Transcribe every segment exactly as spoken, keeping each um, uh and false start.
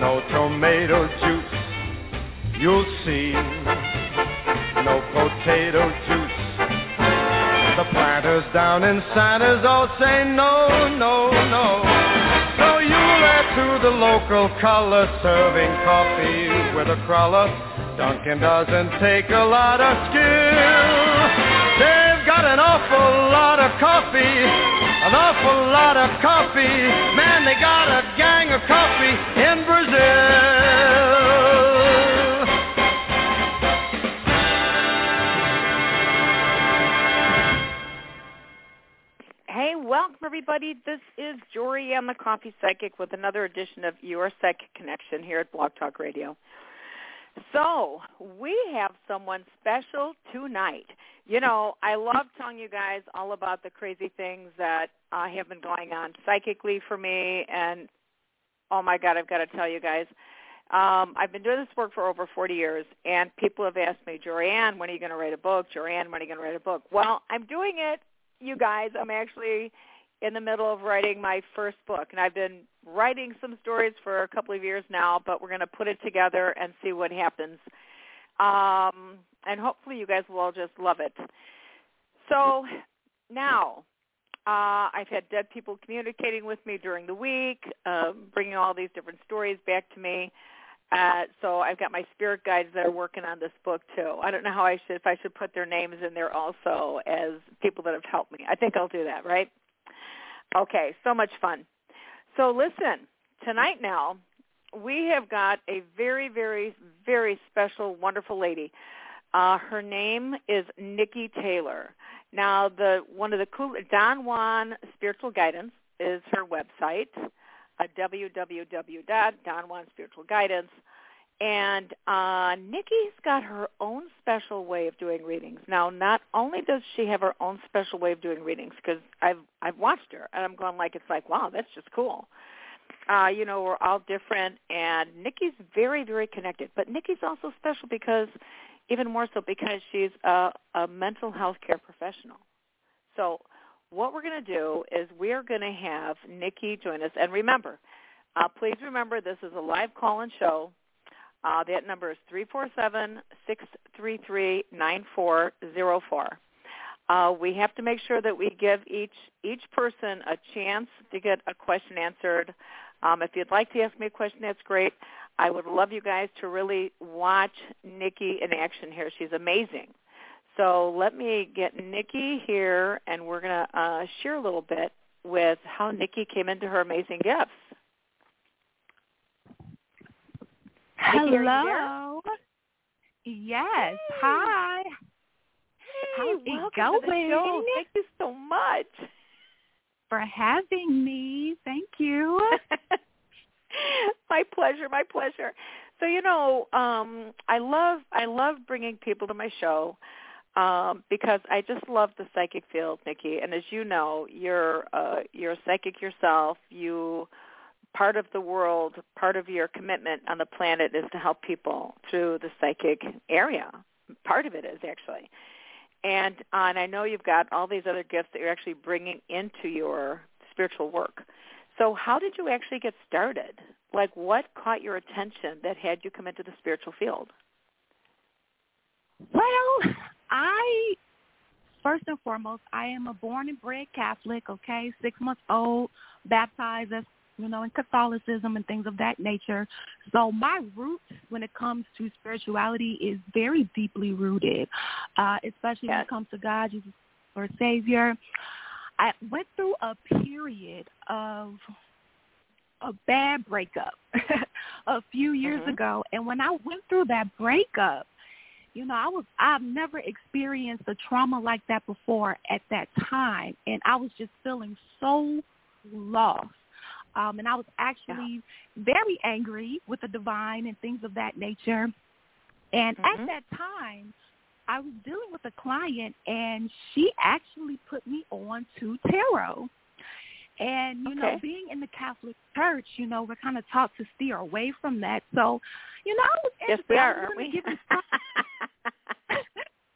no tomato juice, you'll see. No potato juice. The planters down in Santa's all say no, no, no. So you add to the local color, serving coffee with a cruller. Dunkin' doesn't take a lot of skill. They've got an awful lot of coffee. An awful lot of coffee, man, they got a gang of coffee in Brazil. Hey, welcome everybody. This is Jorianne, the Coffee Psychic, with another edition of Your Psychic Connection here at Blog Talk Radio. So we have someone special tonight. You know, I love telling you guys all about the crazy things that uh, have been going on psychically for me. And, oh, my God, I've got to tell you guys, um, I've been doing this work for over forty years, and people have asked me, Jorianne, when are you going to write a book? Jorianne, when are you going to write a book? Well, I'm doing it, you guys. I'm actually in the middle of writing my first book, and I've been writing some stories for a couple of years now, but we're going to put it together and see what happens. Um, and hopefully you guys will all just love it. So now uh, I've had dead people communicating with me during the week, uh, bringing all these different stories back to me. Uh, so I've got my spirit guides that are working on this book too. I don't know how I should, if I should put their names in there also as people that have helped me. I think I'll do that, right? Okay, so much fun. So listen, tonight now, we have got a very, very, very special, wonderful lady. Uh, her name is Nikki Taylor. Now, the one of the cool, Don Juan Spiritual Guidance is her website, uh, w w w dot don juan spiritual guidance. And uh, Nikki's got her own special way of doing readings. Now, not only does she have her own special way of doing readings, because I've I've watched her, and I'm going like, it's like, wow, that's just cool. Uh, you know, we're all different, and Nikki's very, very connected. But Nikki's also special because, even more so, because she's a, a mental health care professional. So what we're going to do is we're going to have Nikki join us. And remember, uh, please remember, this is a live call-in show. Uh, that number is three four seven, six three three, nine four zero four. Uh, we have to make sure that we give each each person a chance to get a question answered. Um, if you'd like to ask me a question, that's great. I would love you guys to really watch Nikki in action here. She's amazing. So let me get Nikki here, and we're going to uh, share a little bit with how Nikki came into her amazing gifts. Hello. Hello. Yes. Hey. Hi. How's hey, it going? Thank you so much for having me. Thank you. My pleasure. My pleasure. So, you know, um, I love I love bringing people to my show um, because I just love the psychic field, Nikki. And as you know, you're uh, you're a psychic yourself. You part of the world, part of your commitment on the planet is to help people through the psychic area. Part of it is actually. And, uh, and I know you've got all these other gifts that you're actually bringing into your spiritual work. So how did you actually get started? Like, what caught your attention that had you come into the spiritual field? Well, I, first and foremost, I am a born and bred Catholic, okay, six months old, baptized as, you know, in Catholicism and things of that nature. So my roots when it comes to spirituality is very deeply rooted, uh, especially yes. when it comes to God, Jesus, our Savior. I went through a period of a bad breakup a few years mm-hmm. ago. And when I went through that breakup, you know, I was, I've never experienced a trauma like that before at that time. And I was just feeling so lost. Um, and I was actually yeah. very angry with the divine and things of that nature. And mm-hmm. at that time, I was dealing with a client, and she actually put me on to tarot. And, you okay. know, being in the Catholic Church, you know, we're kind of taught to steer away from that. So, you know, I was yes, interested. We are, aren't we?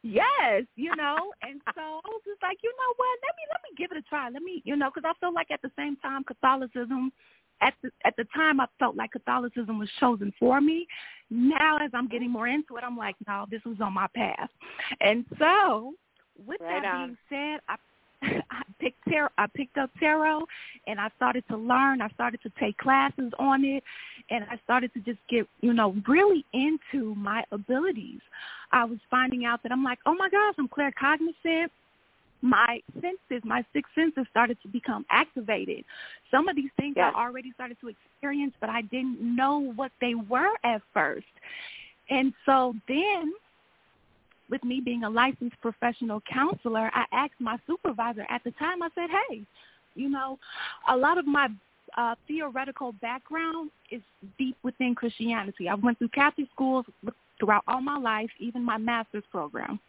Yes, you know, and so I was just like, you know what, let me let me give it a try. Let me, you know, because I feel like at the same time, Catholicism, at the, at the time I felt like Catholicism was chosen for me. Now as I'm getting more into it, I'm like, no, this was on my path. And so with right that on. being said, I I picked tarot, I picked up tarot, and I started to learn. I started to take classes on it, and I started to just get, you know, really into my abilities. I was finding out that I'm like, oh, my gosh, I'm claircognizant. My senses, my sixth senses started to become activated. Some of these things yes. I already started to experience, but I didn't know what they were at first. And so then, with me being a licensed professional counselor, I asked my supervisor at the time, I said, hey, you know, a lot of my uh, theoretical background is deep within Christianity. I went through Catholic schools throughout all my life. Even my master's program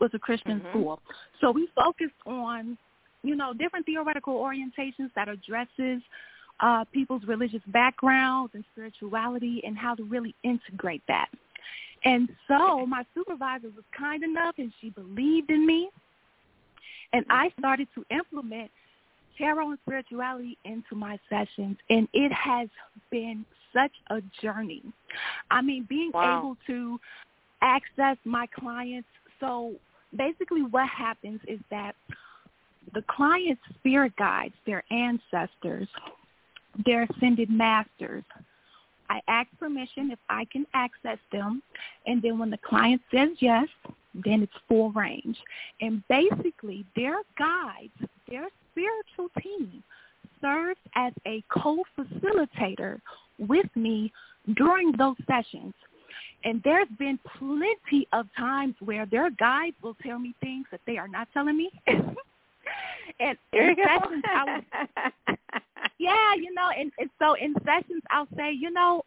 was a Christian mm-hmm. school. So we focused on, you know, different theoretical orientations that addresses uh, people's religious backgrounds and spirituality and how to really integrate that. And so my supervisor was kind enough, and she believed in me, and I started to implement tarot and spirituality into my sessions, and it has been such a journey. I mean, being wow. able to access my clients. So basically what happens is that the client's spirit guides, their ancestors, their ascended masters, I ask permission if I can access them, and then when the client says yes, then it's full range. And basically, their guides, their spiritual team, serves as a co-facilitator with me during those sessions. And there's been plenty of times where their guides will tell me things that they are not telling me. And in sessions, I would, yeah, you know, and, and so in sessions, I'll say, you know,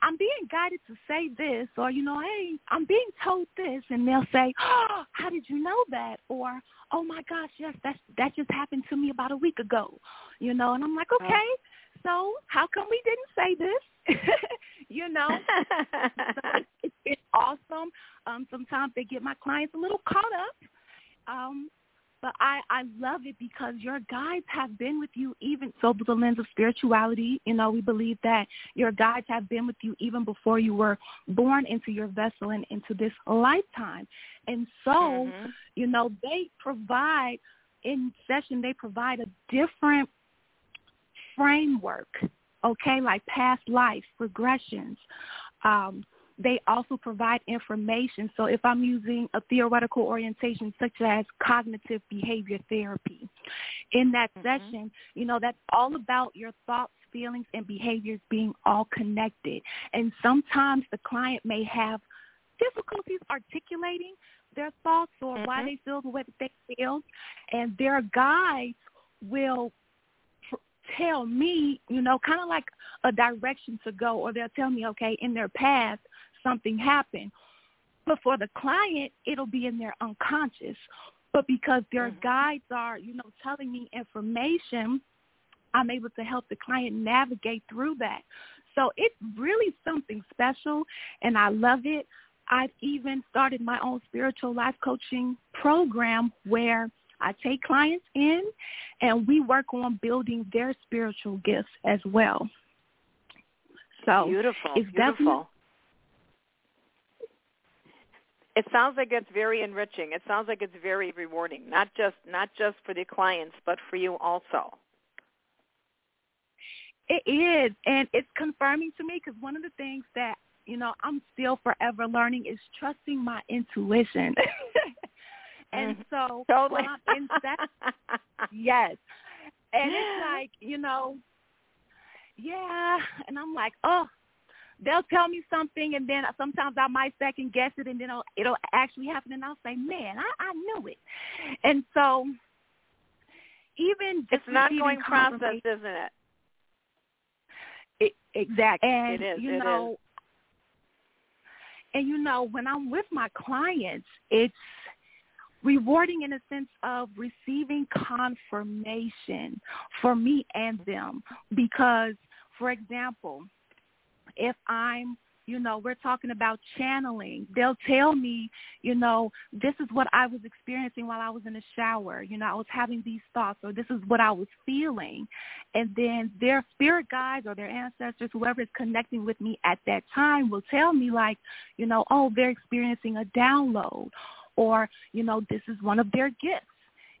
I'm being guided to say this, or, you know, hey, I'm being told this, and they'll say, oh, how did you know that? Or, oh, my gosh, yes, that's, that just happened to me about a week ago, you know, and I'm like, okay, so how come we didn't say this? You know, so it's been awesome. Um, sometimes they get my clients a little caught up. Um But I, I love it because your guides have been with you even, so through the lens of spirituality, you know, we believe that your guides have been with you even before you were born into your vessel and into this lifetime. And so, mm-hmm. you know, they provide, in session, they provide a different framework okay, like past life regressions. Um, they also provide information. So if I'm using a theoretical orientation such as cognitive behavior therapy, in that mm-hmm. session, you know, that's all about your thoughts, feelings, and behaviors being all connected. And sometimes the client may have difficulties articulating their thoughts or mm-hmm. why they feel the way that they feel, and their guides will tell me, you know, kind of like a direction to go, or they'll tell me, okay, in their past something happened. But for the client, it'll be in their unconscious. But because their mm-hmm. guides are, you know, telling me information, I'm able to help the client navigate through that. So it's really something special, and I love it. I've even started my own spiritual life coaching program where I take clients in, and we work on building their spiritual gifts as well. So beautiful, it's beautiful. It sounds like it's very enriching. It sounds like it's very rewarding, not just not just for the clients, but for you also. It is, and it's confirming to me, because one of the things that, you know, I'm still forever learning is trusting my intuition. And so totally. When I'm in that, yes. And it's like, you know, yeah. And I'm like, oh, they'll tell me something, and then sometimes I might second guess it, and then it'll, it'll actually happen, and I'll say, man, I, I knew it. And so even just it's an ongoing process, isn't it? it exactly. And, it is. You it know, is. And, you know, when I'm with my clients, it's rewarding in a sense of receiving confirmation for me and them. Because, for example, if I'm, you know, we're talking about channeling, they'll tell me, you know, this is what I was experiencing while I was in the shower. You know, I was having these thoughts, or this is what I was feeling. And then their spirit guides or their ancestors, whoever is connecting with me at that time, will tell me, like, you know, oh, they're experiencing a download. Or, you know, this is one of their gifts,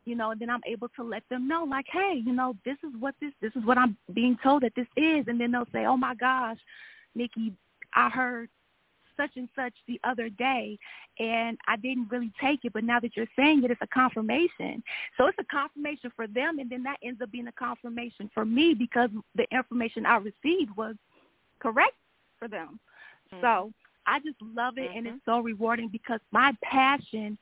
you know, and then I'm able to let them know, like, hey, you know, this is what this, this is what I'm being told that this is. And then they'll say, oh, my gosh, Nikki, I heard such and such the other day, and I didn't really take it. But now that you're saying it, it's a confirmation. So it's a confirmation for them, and then that ends up being a confirmation for me, because the information I received was correct for them. Mm-hmm. So I just love it, mm-hmm. and it's so rewarding, because my passion,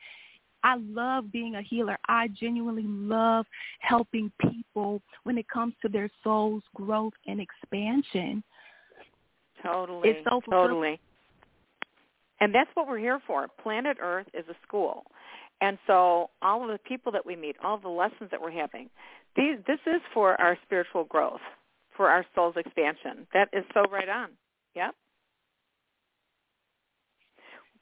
I love being a healer. I genuinely love helping people when it comes to their soul's growth and expansion. Totally, it's so totally. And that's what we're here for. Planet Earth is a school. And so all of the people that we meet, all of the lessons that we're having, these, this is for our spiritual growth, for our soul's expansion. That is so right on. Yep.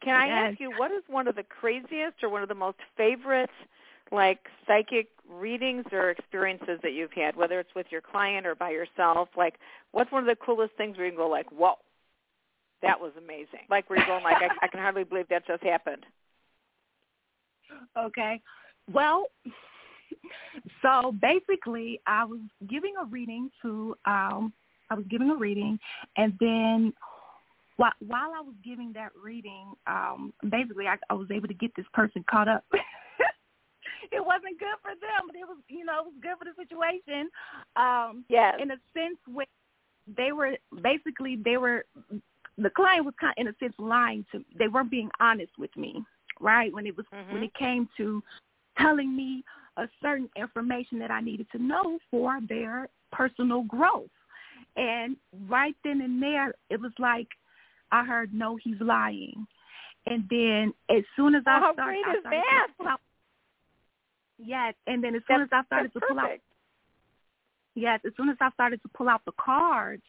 Can I yes. ask you, what is one of the craziest or one of the most favorite, like, psychic readings or experiences that you've had, whether it's with your client or by yourself? Like, what's one of the coolest things where you can go, like, whoa, that was amazing? Like, where you're going, like, I, I can hardly believe that just happened. Okay. Well, so basically I was giving a reading to um, – I was giving a reading, and then – While I was giving that reading, um, basically I, I was able to get this person caught up. It wasn't good for them, but it was, you know, it was good for the situation. Um, yes. In a sense, where they were basically they were the client was kind of, in a sense, lying to me. They weren't being honest with me, right? When it was mm-hmm. when it came to telling me a certain information that I needed to know for their personal growth, and right then and there, it was like, I heard, no, he's lying. And then as soon as I oh, started, I started to pull out, yes. And then as soon that's, as I started to pull perfect. out, yes. As soon as I started to pull out the cards,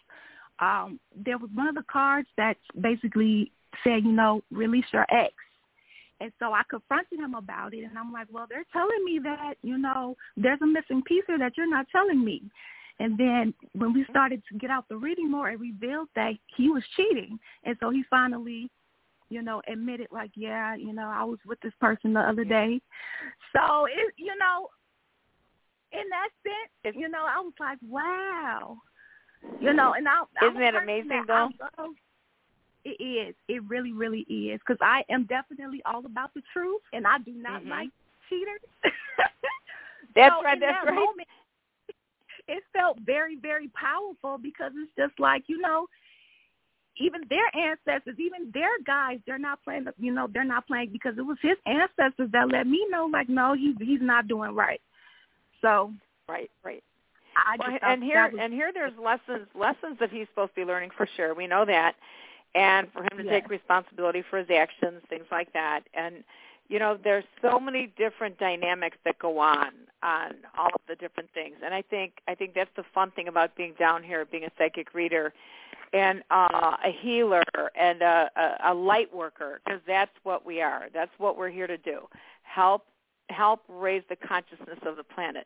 um, there was one of the cards that basically said, you know, release your ex. And so I confronted him about it, and I'm like, well, they're telling me that, you know, there's a missing piece here that you're not telling me. And then when we started to get out the reading more, it revealed that he was cheating. And so he finally, you know, admitted, like, yeah, you know, I was with this person the other day. So, it, you know, in that sense, you know, I was like, wow, You know, and I isn't that amazing though? Love, it is. It really, really is. Because I am definitely all about the truth, and I do not mm-hmm. like cheaters. That's so right. That's that right. Moment, it felt very, very powerful because it's just like, you know, even their ancestors, even their guys, they're not playing. You know, they're not playing because it was his ancestors that let me know, like, no, he he's not doing right. So right, right. I just well, and here was, and here, there's lessons lessons that he's supposed to be learning for sure. We know that, and for him to yes. take responsibility for his actions, things like that. And you know, there's so many different dynamics that go on on all of the different things. And I think I think that's the fun thing about being down here, being a psychic reader, and uh, a healer and a, a, a light worker, because that's what we are. That's what we're here to do: help help raise the consciousness of the planet.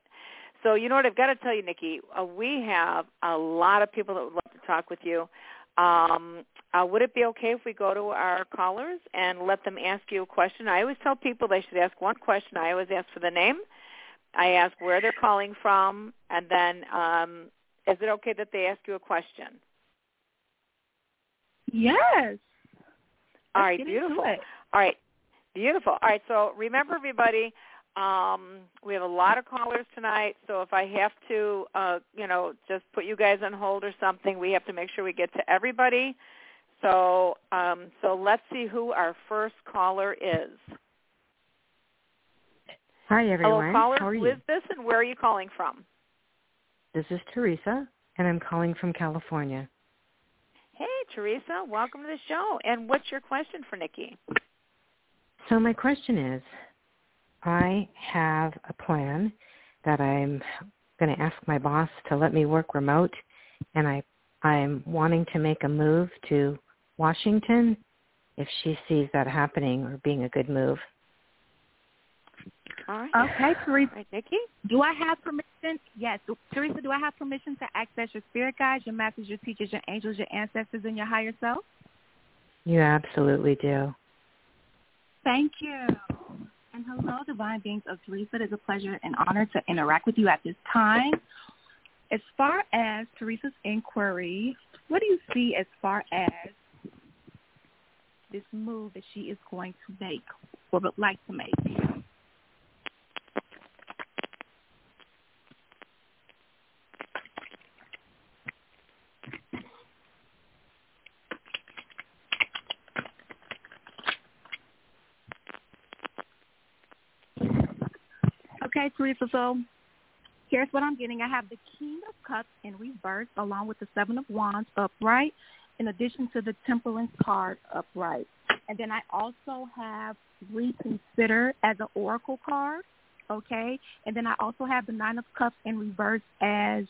So you know what, I've got to tell you, Nikki, uh, we have a lot of people that would love to talk with you. Um, uh, would it be okay if we go to our callers and let them ask you a question? I always tell people they should ask one question. I always ask for the name. I ask where they're calling from, and then um, is it okay that they ask you a question? Yes. All right, beautiful. All right, beautiful. All right, so remember, everybody, Um, we have a lot of callers tonight, so if I have to, uh, you know, just put you guys on hold or something, we have to make sure we get to everybody. So, um, so let's see who our first caller is. Hi, everyone. Hello, caller. How are you? Who is this, and where are you calling from? This is Teresa, and I'm calling from California. Hey, Teresa, welcome to the show. And what's your question for Nikki? So my question is, I have a plan that I'm going to ask my boss to let me work remote, and I, I'm wanting to make a move to Washington if she sees that happening or being a good move. All right. Okay, Teresa. All right, Nikki? Do I have permission? Yes. Teresa, do I have permission to access your spirit guides, your masters, your teachers, your angels, your ancestors, and your higher self? You absolutely do. Thank you. And hello, divine beings of Teresa. It is a pleasure and honor to interact with you at this time. As far as Teresa's inquiry, what do you see as far as this move that she is going to make or would like to make? Okay, Teresa, so here's what I'm getting. I have the King of Cups in reverse along with the Seven of Wands upright in addition to the Temperance card upright. And then I also have Reconsider as an Oracle card, okay? And then I also have the Nine of Cups in reverse as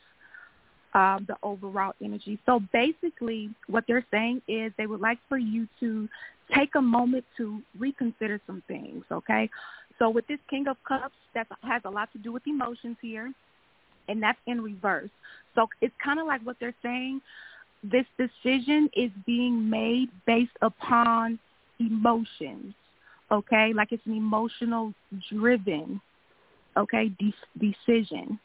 um, the overall energy. So basically what they're saying is they would like for you to take a moment to reconsider some things, okay? So with this King of Cups, that has a lot to do with emotions here, and that's in reverse. So it's kind of like what they're saying. This decision is being made based upon emotions, okay? Like it's an emotional-driven, okay, de- decision.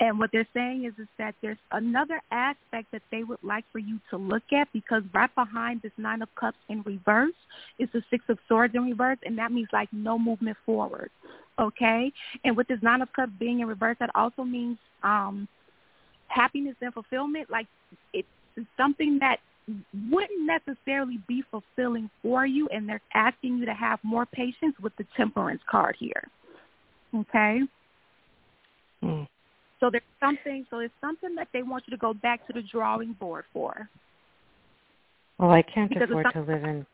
And what they're saying is, is that there's another aspect that they would like for you to look at, because right behind this Nine of Cups in reverse is the Six of Swords in reverse, and that means like no movement forward, okay? And with this Nine of Cups being in reverse, that also means um, happiness and fulfillment. Like it's something that wouldn't necessarily be fulfilling for you, and they're asking you to have more patience with the Temperance card here, okay? Hmm. So there's something. So it's something that they want you to go back to the drawing board for. Well, I can't because afford to live in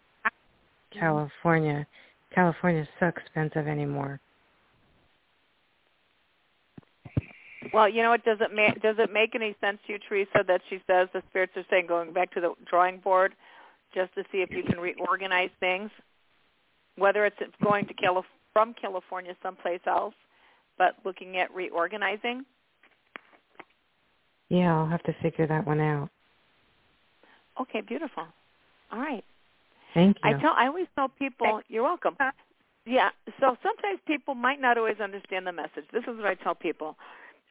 California. California's so expensive anymore. Well, you know, it doesn't ma- does it make any sense to you, Teresa, that she says the spirits are saying going back to the drawing board just to see if you can reorganize things, whether it's going to Calif- from California someplace else, but looking at reorganizing. Yeah, I'll have to figure that one out. Okay, beautiful. All right. Thank you. I tell I always tell people, you're welcome. Yeah, so sometimes people might not always understand the message. This is what I tell people.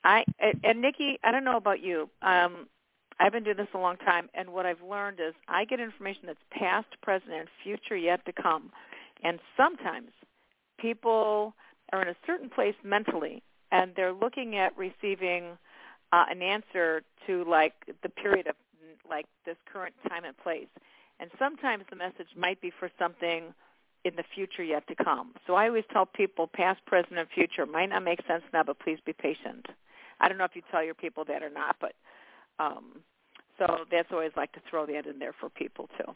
I and Nikki, I don't know about you. Um, I've been doing this a long time, and what I've learned is I get information that's past, present, and future yet to come. And sometimes people are in a certain place mentally, and they're looking at receiving uh, an answer to, like, the period of, like, this current time and place. And sometimes the message might be for something in the future yet to come. So I always tell people past, present, and future might not make sense now, but please be patient. I don't know if you tell your people that or not, but um, so that's always like to throw that in there for people too.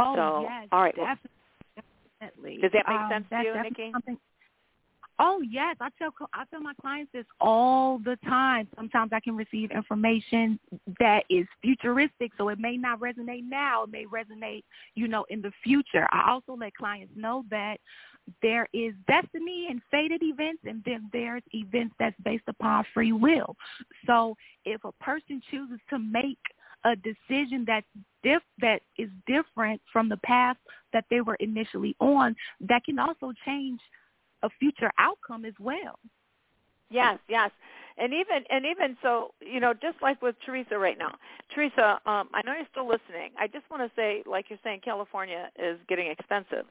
Oh, so, yes, all right, definitely. Well, definitely. Does that make um, sense to you, Nikki? Something. Oh, yes. I tell I tell my clients this all the time. Sometimes I can receive information that is futuristic, so it may not resonate now. It may resonate, you know, in the future. I also let clients know that there is destiny and fated events, and then there's events that's based upon free will. So if a person chooses to make a decision that's diff- that is different from the path that they were initially on, that can also change a future outcome as well. Yes, yes. And even and even so, you know, just like with Teresa right now. Teresa, um, I know you're still listening. I just want to say, like you're saying, California is getting expensive.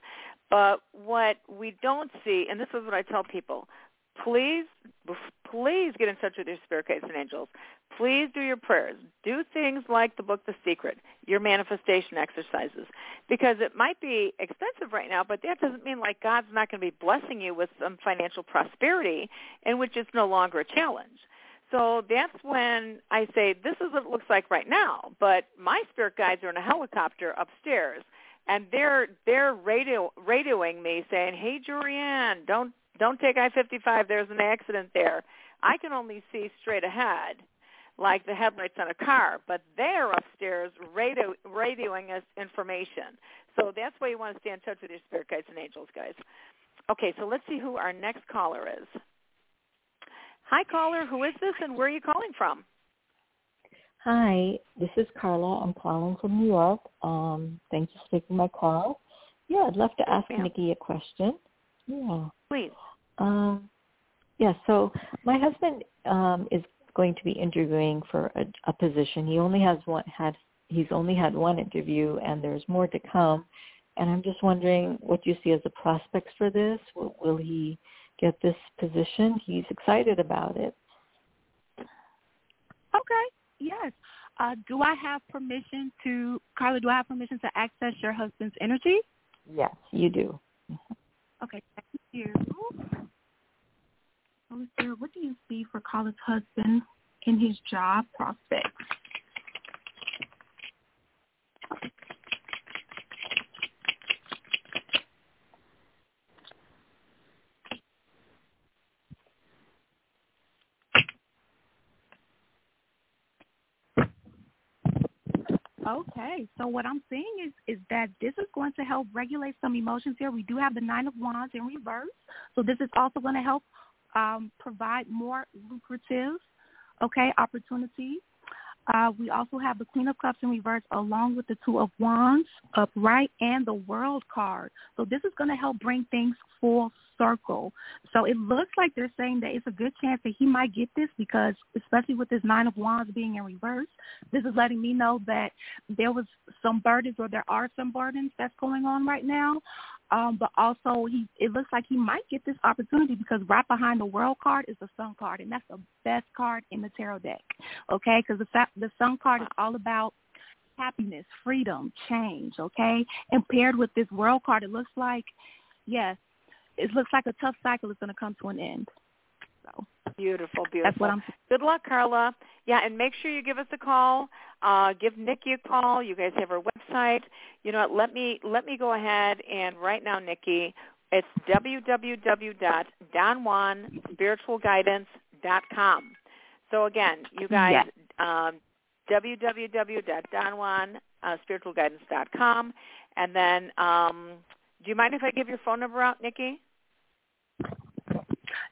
But what we don't see, and this is what I tell people, please, please get in touch with your spirit guides and angels. Please do your prayers. Do things like the book The Secret, your manifestation exercises, because it might be expensive right now, but that doesn't mean like God's not going to be blessing you with some financial prosperity in which it's no longer a challenge. So that's when I say this is what it looks like right now, but my spirit guides are in a helicopter upstairs, and they're they're radio, radioing me saying, hey, Jorianne, don't, Don't take I fifty-five. There's an accident there. I can only see straight ahead, like the headlights on a car, but they're upstairs radio, radioing us information. So that's why you want to stay in touch with your spirit guides and angels, guys. Okay, so let's see who our next caller is. Hi, caller. Who is this, and where are you calling from? Hi, this is Carla. I'm calling from New York. Um, thank you for taking my call. Yeah, I'd love to ask yeah. Nikki a question. Yeah. Please. Um, yeah, so my husband um, is going to be interviewing for a, a position. He only has one had he's only had one interview, and there's more to come. And I'm just wondering what you see as the prospects for this. Will, will he get this position? He's excited about it. Okay. Yes. Uh, do I have permission to Carla? Do I have permission to access your husband's energy? Yes, you do. Mm-hmm. Okay, thank you. Holy Spirit, what do you see for Carla's husband in his job prospects? Okay, so what I'm seeing is, is that this is going to help regulate some emotions here. We do have the Nine of Wands in reverse, so this is also going to help um, provide more lucrative, okay, opportunities. Uh, we also have the Queen of Cups in reverse along with the Two of Wands upright and the World card. So this is going to help bring things full circle. So it looks like they're saying that it's a good chance that he might get this because, especially with this Nine of Wands being in reverse, this is letting me know that there was some burdens or there are some burdens that's going on right now. Um, but also, he it looks like he might get this opportunity because right behind the World card is the Sun card, and that's the best card in the tarot deck, okay? Because the, the Sun card is all about happiness, freedom, change, okay? And paired with this World card, it looks like, yes, it looks like a tough cycle is going to come to an end. So beautiful, beautiful. That's what I'm saying. Good luck, Carla. Yeah, and make sure you give us a call. Uh, give Nikki a call. You guys have her website. You know what? Let me let me go ahead and right now, Nikki, it's w w w dot don juan spiritual guidance dot com. So again, you guys, yeah. um, w w w dot don juan spiritual guidance dot com, and then. Um, Do you mind if I give your phone number out, Nikki?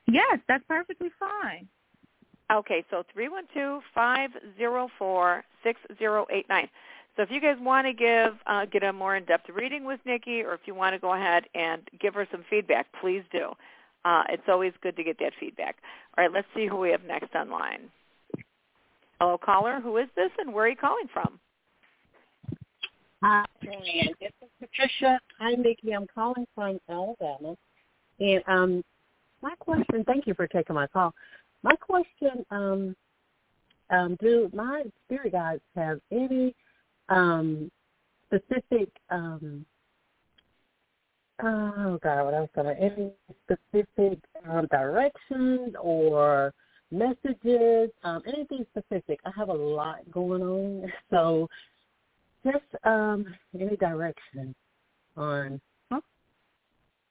Yes, that's perfectly fine. Okay, so three one two, five oh four, six oh eight nine. So if you guys want to give uh, get a more in-depth reading with Nikki, or if you want to go ahead and give her some feedback, please do. Uh, it's always good to get that feedback. All right, let's see who we have next online. Hello, caller. Who is this, and where are you calling from? Hi, Jorianne. This is Patricia. Hi, Nikki. I'm calling from Alabama. And um, my question, thank you for taking my call. My question, um, um, do my spirit guides have any um, specific, um, oh, God, what else am I, any specific um, directions or messages, um, anything specific? I have a lot going on, so just um, any direction on, huh?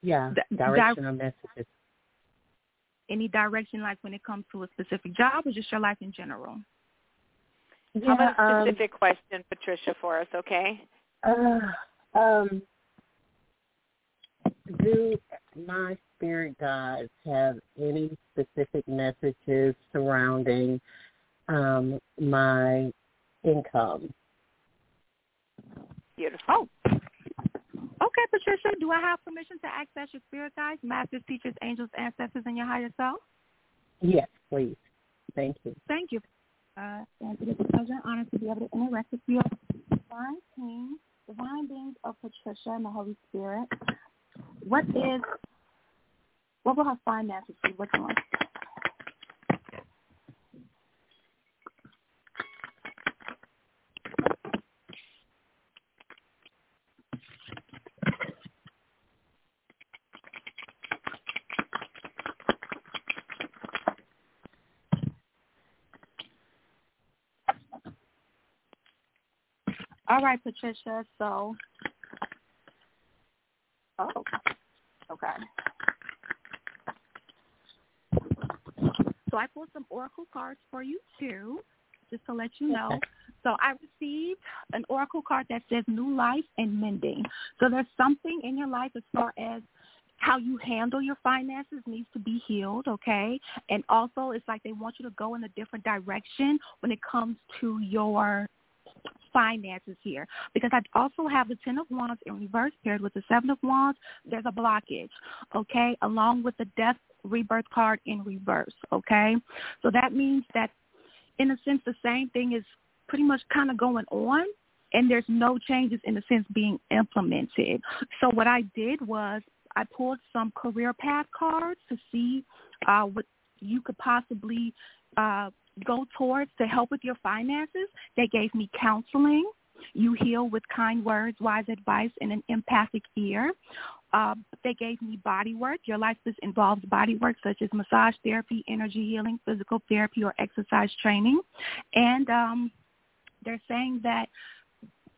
yeah, direction Di- or messages. Any direction, like when it comes to a specific job or just your life in general? Yeah, how about a specific um, question, Patricia, for us, okay? Uh, um, do my spirit guides have any specific messages surrounding um, my income? Beautiful. Okay, Patricia, do I have permission to access your spirit guides, masters, teachers, angels, ancestors, and your higher self? Yes, please. Thank you. Thank you. Uh, and it is a pleasure and honor to be able to interact with your divine team, divine beings of Patricia and the Holy Spirit. What is, what will her finances be looking like? All right, Patricia, so, oh, okay. So I pulled some oracle cards for you, too, just to let you know. Okay. So I received an oracle card that says new life and mending. So there's something in your life as far as how you handle your finances needs to be healed, okay? And also it's like they want you to go in a different direction when it comes to your finances here, because I also have the Ten of Wands in reverse paired with the Seven of Wands. There's a blockage, okay, along with the Death Rebirth card in reverse, okay? So that means that, in a sense, the same thing is pretty much kind of going on, and there's no changes, in a sense, being implemented. So what I did was I pulled some career path cards to see uh, what you could possibly uh go towards to help with your finances. They gave me counseling. You heal with kind words, wise advice, and an empathic ear. Uh, they gave me body work. Your life this involves body work such as massage therapy, energy healing, physical therapy, or exercise training. And um, they're saying that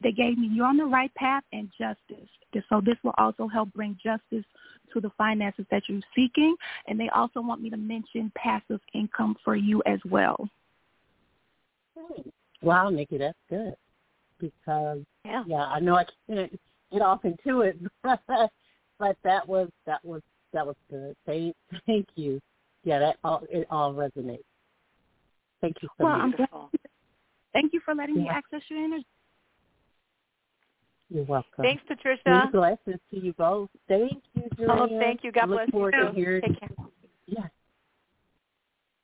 they gave me you're on the right path and justice. So this will also help bring justice to the finances that you're seeking. And they also want me to mention passive income for you as well. Wow, Nikki, that's good. Because, yeah, yeah I know I can't get off into it, but, but that was that was, that was good. Thank, thank you. Yeah, that all, it all resonates. Thank you so well, much. I'm thank you for letting yeah. me access your energy. You're welcome. Thanks, Patricia. Blessings to you both. Thank you, Jorianne. Oh, thank you. God bless you. I look forward to hearing. Take care. Yes.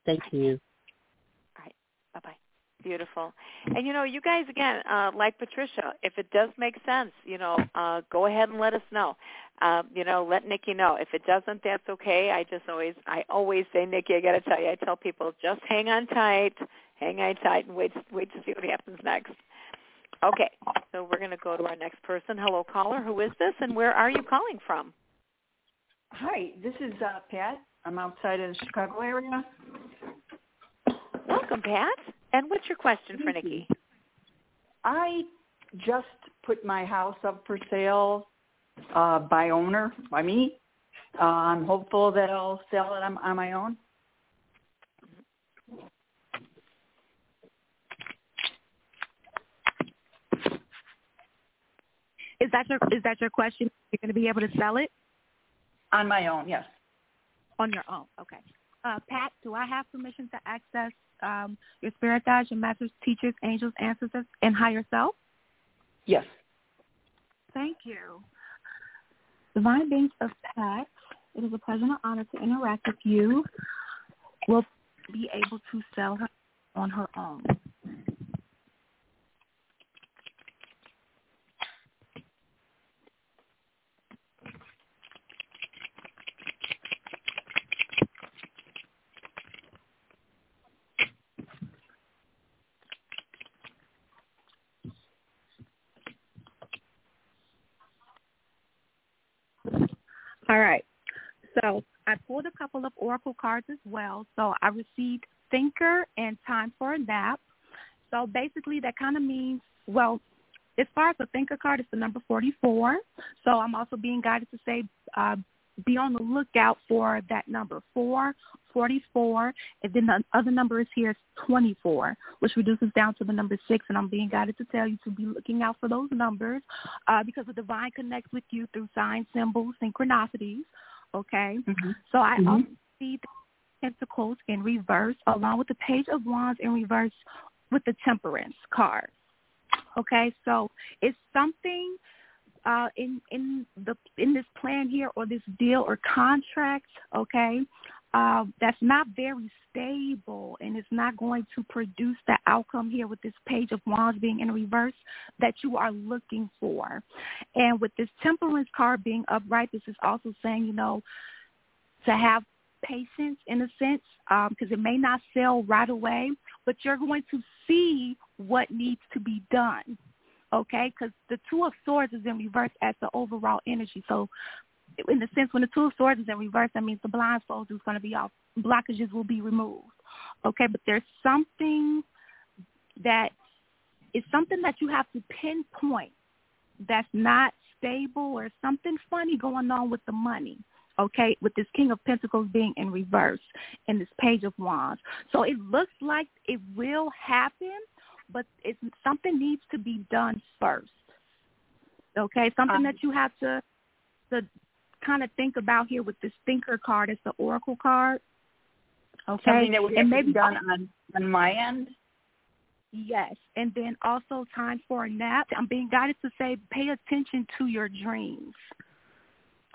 Thank you. All right. Bye-bye. Beautiful. And, you know, you guys, again, uh, like Patricia, if it does make sense, you know, uh, go ahead and let us know. Um, you know, let Nikki know. If it doesn't, that's okay. I just always, I always say, Nikki, I got to tell you, I tell people, just hang on tight, hang on tight, and wait, wait to see what happens next. Okay, so we're going to go to our next person. Hello, caller. Who is this, and where are you calling from? Hi, this is uh, Pat. I'm outside of the Chicago area. Welcome, Pat. And what's your question for Nikki? I just put my house up for sale uh, by owner, by me. Uh, I'm hopeful that I'll sell it on, on my own. Is that your is that your question? You're going to be able to sell it? On my own, yes. On your own, okay. Uh, Pat, do I have permission to access um, your spirit guides, your masters, teachers, angels, ancestors, and higher self? Yes. Thank you. Divine beings of Pat, it is a pleasure and an honor to interact with you. We'll be able to sell her on her own. So I pulled a couple of oracle cards as well. So I received Thinker and Time for a Nap. So basically that kind of means, well, as far as the Thinker card, it's the number forty-four. So I'm also being guided to say uh, be on the lookout for that number four, forty-four, and then the other number is here, twenty-four, which reduces down to the number six, and I'm being guided to tell you to be looking out for those numbers uh, because the divine connects with you through signs, symbols, synchronicities, okay? Mm-hmm. So I mm-hmm. also see the Pentacles in reverse along with the Page of Wands in reverse with the Temperance card, okay? So it's something uh, in, in, the, in this plan here or this deal or contract, okay, Uh, that's not very stable, and it's not going to produce the outcome here with this Page of Wands being in reverse that you are looking for. And with this Temperance card being upright, this is also saying, you know, to have patience in a sense because um, it may not sell right away, but you're going to see what needs to be done, okay, because the Two of Swords is in reverse as the overall energy. So in the sense, when the Two of Swords is in reverse, that means the blindfolds is going to be off. Blockages will be removed. Okay, but there's something that is something that you have to pinpoint that's not stable or something funny going on with the money, okay, with this King of Pentacles being in reverse and this Page of Wands. So it looks like it will happen, but it's, something needs to be done first, okay, something um, that you have to, to kind of think about here with this Thinker card. It's the oracle card. Okay. Something that would have been done on, on my end. Yes. And then also Time for a Nap. I'm being guided to say pay attention to your dreams.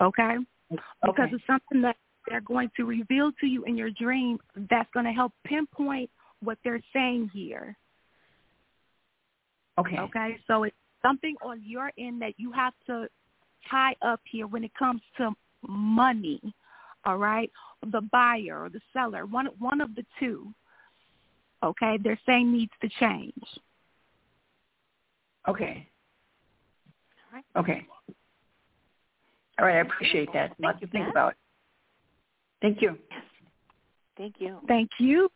Okay? okay. Because it's something that they're going to reveal to you in your dream that's going to help pinpoint what they're saying here. Okay. Okay. So it's something on your end that you have to tie up here when it comes to money, all right? The buyer or the seller, one one of the two, okay? They're saying needs to change. Okay. All right. Okay. All right, I appreciate that. Lots to think about. Thank you. Thank you. Thank you.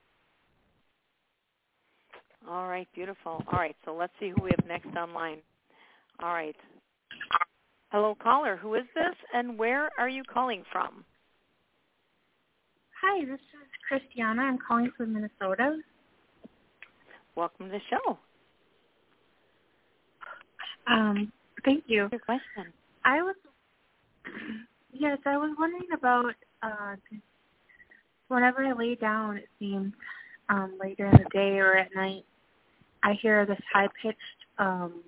All right, beautiful. All right, so let's see who we have next online. All right. Hello, caller. Who is this, and where are you calling from? Hi, this is Christiana. I'm calling from Minnesota. Welcome to the show. Um, thank you. Your question. I was yes, I was wondering about uh, whenever I lay down, it seems um, later in the day or at night, I hear this high-pitched. Um,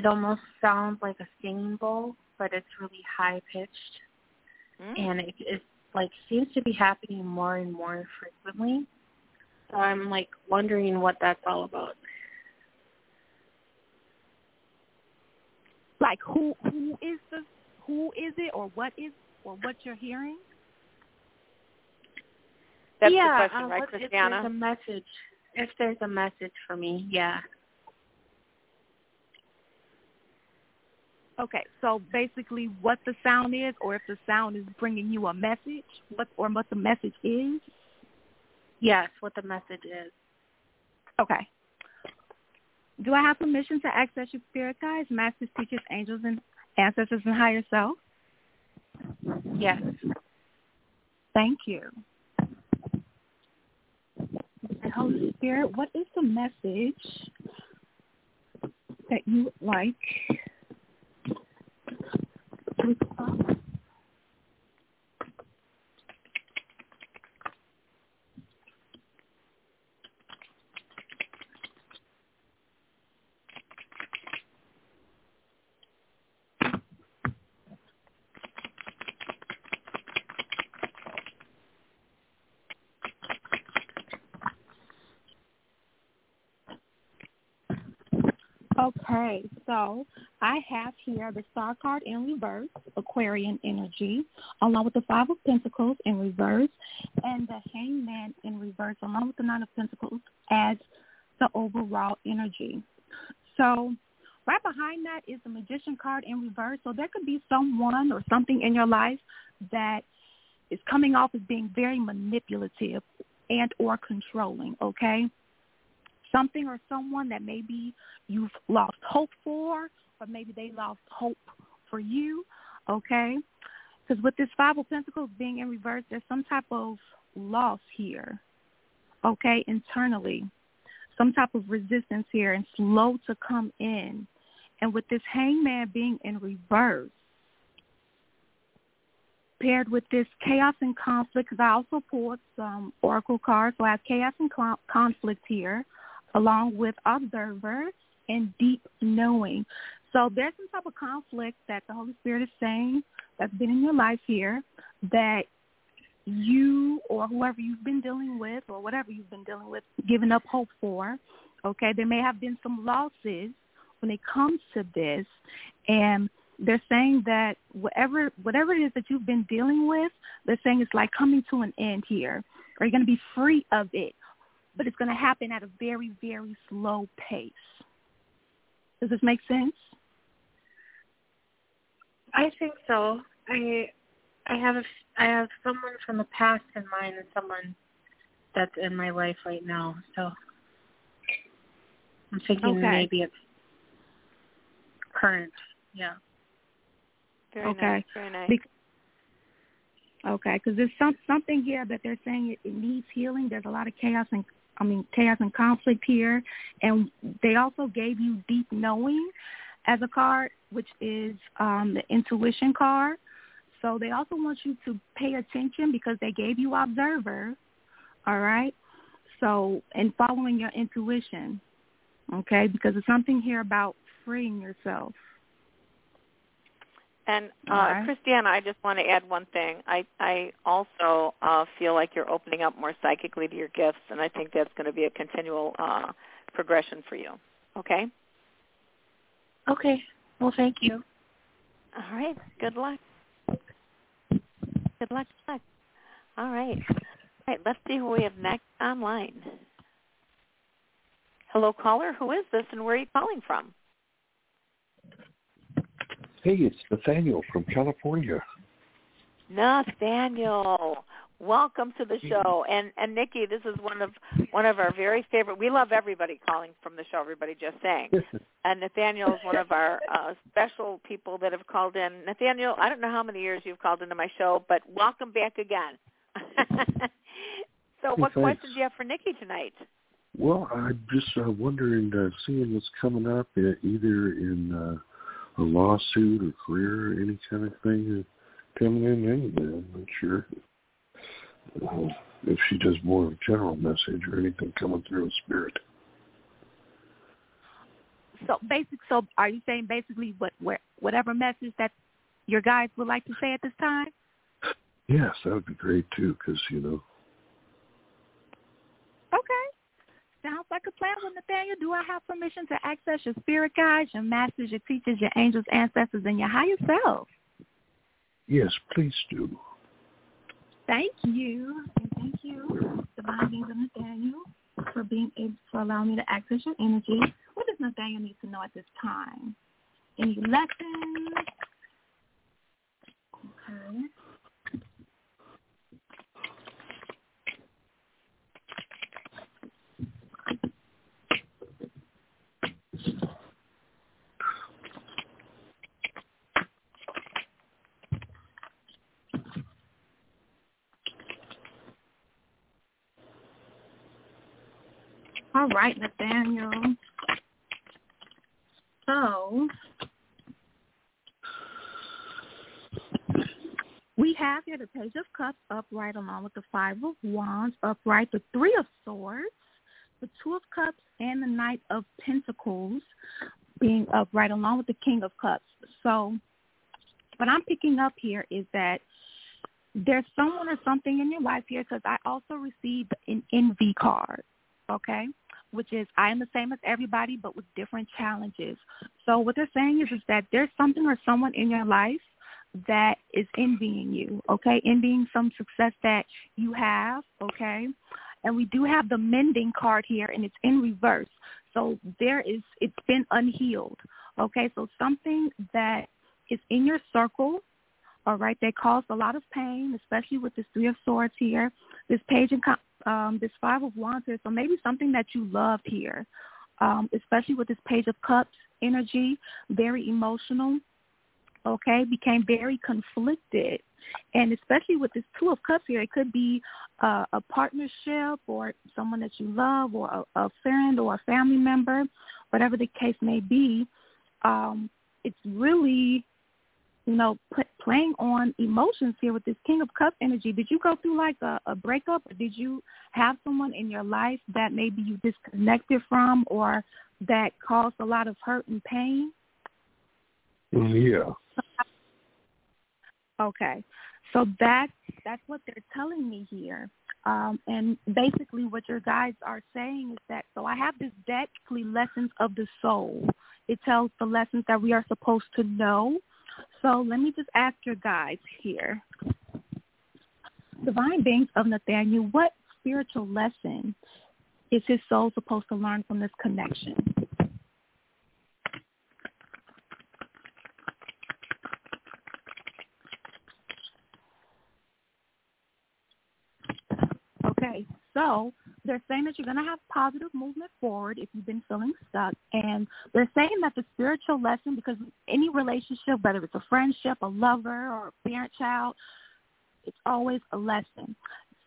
It almost sounds like a singing bowl, but it's really high-pitched, mm. and it, it like seems to be happening more and more frequently. So I'm like wondering what that's all about. Like who who is the who is it, or what is or what you're hearing? That's yeah, the question, uh, right, Christiana? If there's a message, if there's a message for me, yeah. Okay, so basically what the sound is, or if the sound is bringing you a message, what or what the message is? Yes, what the message is. Okay. Do I have permission to access your spirit guides, masters, teachers, angels, and ancestors, and higher self? Yes. Thank you. And Holy Spirit, what is the message that you would like? Okay, so I have here the Star card in reverse, Aquarian energy, along with the Five of Pentacles in reverse, and the Hangman in reverse, along with the Nine of Pentacles, as the overall energy. So Right behind that is the Magician card in reverse. So there could be someone or something in your life that is coming off as being very manipulative and or controlling, okay? Something or someone that maybe you've lost hope for, or maybe they lost hope for you, okay? Because with this Five of Pentacles being in reverse, there's some type of loss here, okay, internally. Some type of resistance here and slow to come in. And with this Hangman being in reverse, paired with this chaos and conflict, because I also pulled some oracle cards, so I have chaos and conflict here, along with observer and deep knowing. So there's some type of conflict that the Holy Spirit is saying that's been in your life here, that you or whoever you've been dealing with or whatever you've been dealing with, giving up hope for, okay? There may have been some losses when it comes to this, and they're saying that whatever whatever it is that you've been dealing with, they're saying it's like coming to an end here, or you're going to be free of it, but it's going to happen at a very, very slow pace. Does this make sense? I think so. I I have a, I have someone from the past in mind and someone that's in my life right now. So I'm thinking okay. Maybe it's current. Yeah. Very okay. Nice. Very nice. Be- okay, because there's some, something here that they're saying it, it needs healing. There's a lot of chaos and I mean chaos and conflict here, and they also gave you deep knowing as a card, which is um, the intuition card. So they also want you to pay attention because they gave you observer, all right? So, and following your intuition, okay? Because there's something here about freeing yourself. And, uh, right. Christiana, I just want to add one thing. I, I also uh, feel like you're opening up more psychically to your gifts, and I think that's going to be a continual uh, progression for you, okay? Okay. Well, thank you. All right. Good luck. Good luck, good luck. All right. All right, let's see who we have next online. Hello, caller. Who is this and where are you calling from? Hey, it's Nathaniel from California. Nathaniel, welcome to the show. And and Nikki, this is one of one of our very favorite. We love everybody calling from the show, everybody just saying. And Nathaniel is one of our uh, special people that have called in. Nathaniel, I don't know how many years you've called into my show, but welcome back again. So what hey, questions do you have for Nikki tonight? Well, I'm just uh, wondering, uh, seeing what's coming up, uh, either in uh, a lawsuit or career or any kind of thing coming in anywhere. I'm not sure. Um, if she does more of a general message or anything coming through in spirit. So basic. So are you saying basically what, where, whatever message that your guys would like to say at this time? Yes, that would be great too, because, you know. Okay. Sounds like a plan with Nathaniel. Do I have permission to access your spirit guides, your masters, your teachers, your angels, ancestors, and your higher self? Yes, please do. Thank you, and thank you, Divine Beings of Nathaniel, for being able to allow me to access your energy. What does Nathaniel need to know at this time? Any lessons? Okay. All right, Nathaniel. So we have here the Page of Cups upright along with the Five of Wands upright, the Three of Swords, the Two of Cups, and the Knight of Pentacles being upright along with the King of Cups. So what I'm picking up here is that there's someone or something in your life here, because I also received an envy card, okay? Which is, I am the same as everybody, but with different challenges. So what they're saying is, is that there's something or someone in your life that is envying you, okay? Envying some success that you have, okay? And we do have the Mending card here, and it's in reverse. So there is, it's been unhealed, Okay, so something that is in your circle, all right, that caused a lot of pain, especially with this Three of Swords here, this page and um, this Five of Wands here. So maybe something that you loved here, um, especially with this Page of Cups energy, very emotional, okay, became very conflicted. And especially with this Two of Cups here, it could be uh, a partnership or someone that you love or a, a friend or a family member, whatever the case may be. Um, it's really, you know, put, playing on emotions here with this King of Cups energy. Did you go through like a, a breakup, or did you have someone in your life that maybe you disconnected from or that caused a lot of hurt and pain? Yeah. Okay, so that's, that's what they're telling me here. Um, and basically what your guides are saying is that, so I have this deck, Lessons of the Soul. It tells the lessons that we are supposed to know. So let me just ask your guides here. Divine beings of Nathaniel, what spiritual lesson is his soul supposed to learn from this connection? So they're saying that you're going to have positive movement forward if you've been feeling stuck. And they're saying that the spiritual lesson, because any relationship, whether it's a friendship, a lover, or a parent-child, it's always a lesson.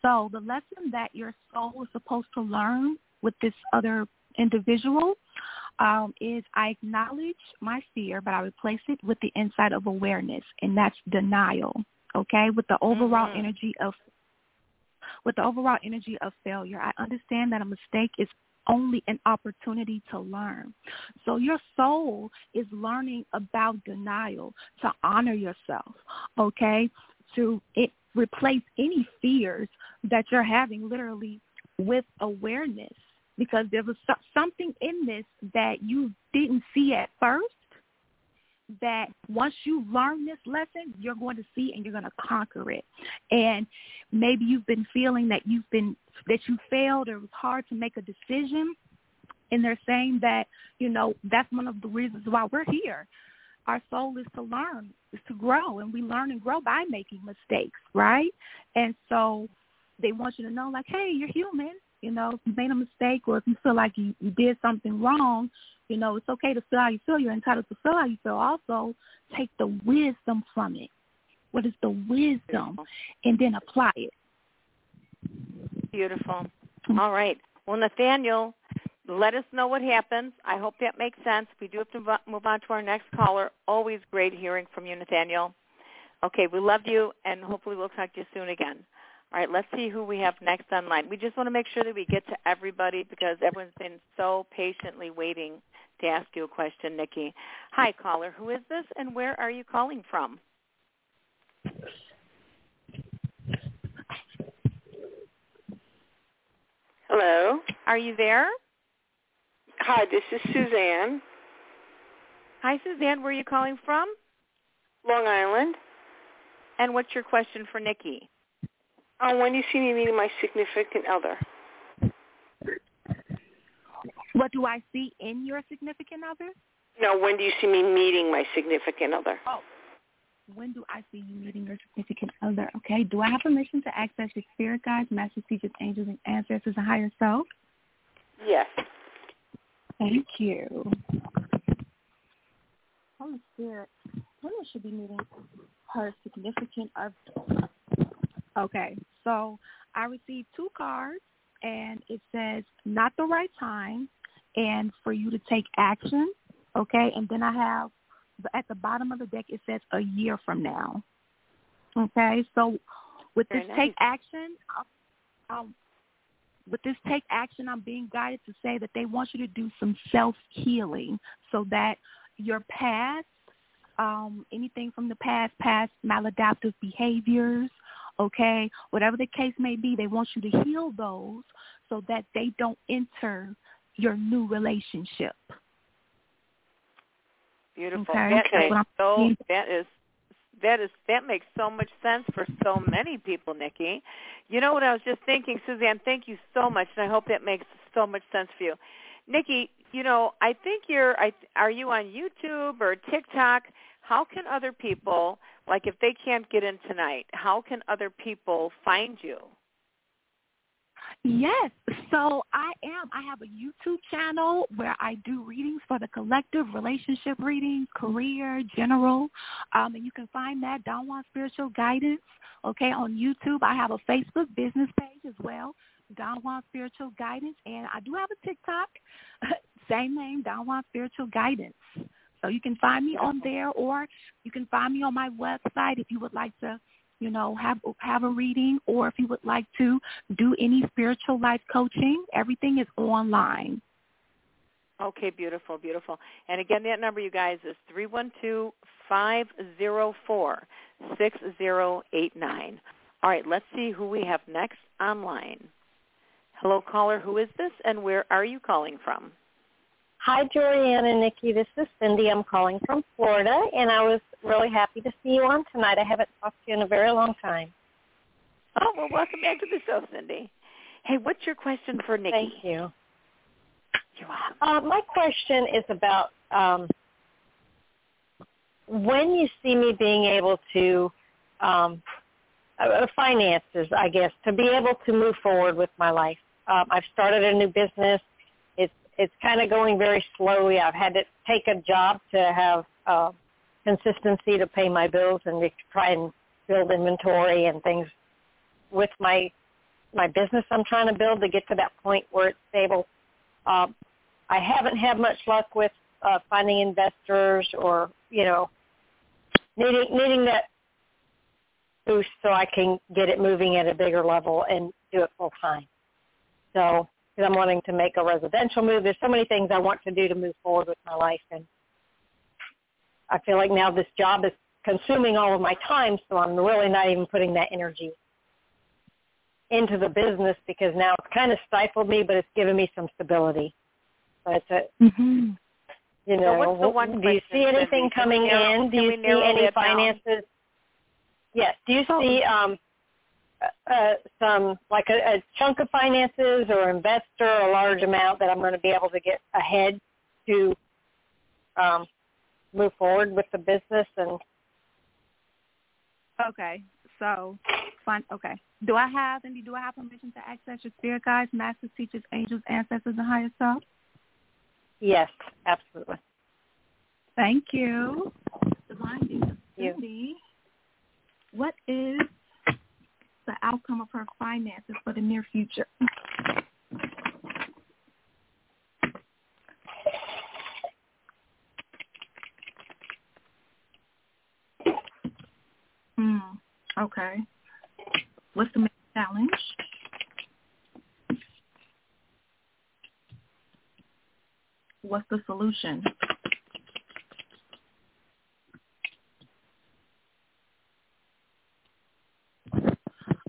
So the lesson that your soul is supposed to learn with this other individual um, is, I acknowledge my fear, but I replace it with the insight of awareness, and that's denial, okay, with the overall mm-hmm. energy of With the overall energy of failure. I understand that a mistake is only an opportunity to learn. So your soul is learning about denial, to honor yourself, okay, to it, replace any fears that you're having literally with awareness, because there was something in this that you didn't see at first that once you learn this lesson, you're going to see and you're going to conquer it. And maybe you've been feeling that you've been, that you failed or it was hard to make a decision. And they're saying that, you know, that's one of the reasons why we're here. Our soul is to learn, is to grow. And we learn and grow by making mistakes, right? And so they want you to know, like, hey, you're human. You know, if you made a mistake or if you feel like you, you did something wrong, you know, it's okay to feel how you feel. You're entitled to feel how you feel. Also, take the wisdom from it. What is the wisdom? And then apply it. Beautiful. All right. Well, Nathaniel, let us know what happens. I hope that makes sense. We do have to move on to our next caller. Always great hearing from you, Nathaniel. Okay, we love you, and hopefully we'll talk to you soon again. All right, let's see who we have next online. We just want to make sure that we get to everybody because everyone's been so patiently waiting to ask you a question, Nikki. Hi, caller. Who is this, and where are you calling from? Hello. Are you there? Hi, this is Suzanne. Hi, Suzanne. Where are you calling from? Long Island. And what's your question for Nikki? Uh, when do you see me meeting my significant other? What do I see in your significant other? No, when do you see me meeting my significant other? Oh, when do I see you meeting your significant other? Okay, do I have permission to access your spirit guides, masters, teachers, angels, and ancestors, and higher self? Yes. Thank you. Holy Spirit, when should be meeting her significant other? Okay, so I received two cards, and it says, not the right time, and for you to take action, okay? And then I have, at the bottom of the deck, it says a year from now, okay? So with Very this nice. take action, um, with this take action, I'm being guided to say that they want you to do some self-healing so that your past, um, anything from the past, past maladaptive behaviors, okay, whatever the case may be, they want you to heal those so that they don't enter your new relationship. Beautiful. Okay? That, is so, that is that is that makes so much sense for so many people, Nikki. You know what I was just thinking, Suzanne, thank you so much, and I hope that makes so much sense for you. Nikki, you know, I think you're, I, are you on YouTube or TikTok? How can other people, like if they can't get in tonight, how can other people find you? Yes. So I am. I have a YouTube channel where I do readings for the collective, relationship readings, career, general. Um, and you can find that, Don Juan Spiritual Guidance, okay, on YouTube. I have a Facebook business page as well, Don Juan Spiritual Guidance. And I do have a TikTok, same name, Don Juan Spiritual Guidance. So you can find me on there, or you can find me on my website if you would like to, you know, have have a reading, or if you would like to do any spiritual life coaching. Everything is online. Okay, beautiful, beautiful. And again, that number, you guys, is three one two, five oh four, six oh eight nine. All right, let's see who we have next online. Hello, caller. Who is this, and where are you calling from? Hi, Jorianne and Nikki. This is Cindy. I'm calling from Florida, and I was really happy to see you on tonight. I haven't talked to you in a very long time. Oh, well, welcome back to the show, Cindy. Hey, what's your question for Nikki? Thank you. You're welcome. Uh, my question is about um, when you see me being able to, um, uh, finances, I guess, to be able to move forward with my life. Um, I've started a new business. It's kind of going very slowly. I've had to take a job to have uh, consistency to pay my bills and to try and build inventory and things with my my business I'm trying to build to get to that point where it's stable. Uh, I haven't had much luck with uh, finding investors or, you know, needing, needing that boost so I can get it moving at a bigger level and do it full time. So because I'm wanting to make a residential move. There's so many things I want to do to move forward with my life, and I feel like now this job is consuming all of my time, so I'm really not even putting that energy into the business because now it's kind of stifled me, but it's given me some stability. But it's a, mm-hmm. you know, so what's the one do you see anything coming narrow, in? Do you see any finances? Down? Yes. Do you oh. see... Um, Uh, some like a, a chunk of finances or investor, a large amount that I'm going to be able to get ahead to um, move forward with the business and. Okay, so fun. Okay, do I have Cindy? Do I have permission to access your spirit guides, masters, teachers, angels, ancestors, and higher self? Yes, absolutely. Thank you. Divine Cindy, what is the outcome of her finances for the near future? Hmm. Okay. What's the main challenge? What's the solution?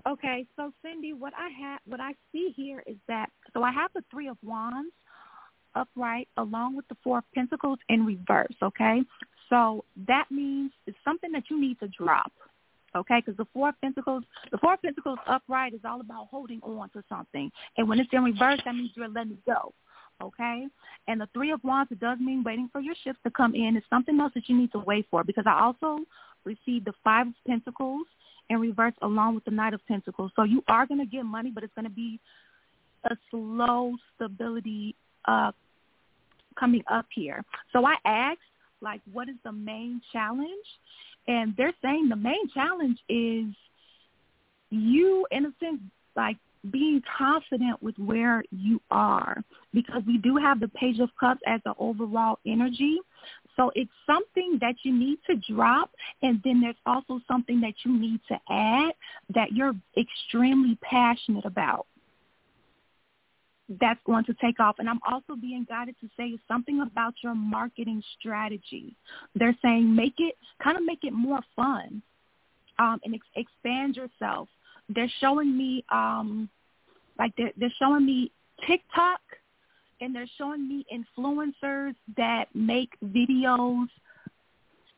Okay, so Cindy, what I have, what I see here is that, so I have the Three of Wands upright along with the Four of Pentacles in reverse, okay? So that means it's something that you need to drop, okay? Because the Four of Pentacles, the Four of Pentacles upright is all about holding on to something. And when it's in reverse, that means you're letting it go, okay? And the Three of Wands, it does mean waiting for your ships to come in. It's something else that you need to wait for, because I also received the Five of Pentacles in reverse along with the Knight of Pentacles. So you are going to get money, but it's going to be a slow stability uh, coming up here. So I asked, like, what is the main challenge? And they're saying the main challenge is you, in a sense, like, being confident with where you are, because we do have the Page of Cups as the overall energy. So it's something that you need to drop, and then there's also something that you need to add that you're extremely passionate about. That's going to take off. And I'm also being guided to say something about your marketing strategy. They're saying make it, kind of make it more fun um, and ex- expand yourself. They're showing me, um, like, they're, they're showing me TikTok, and they're showing me influencers that make videos,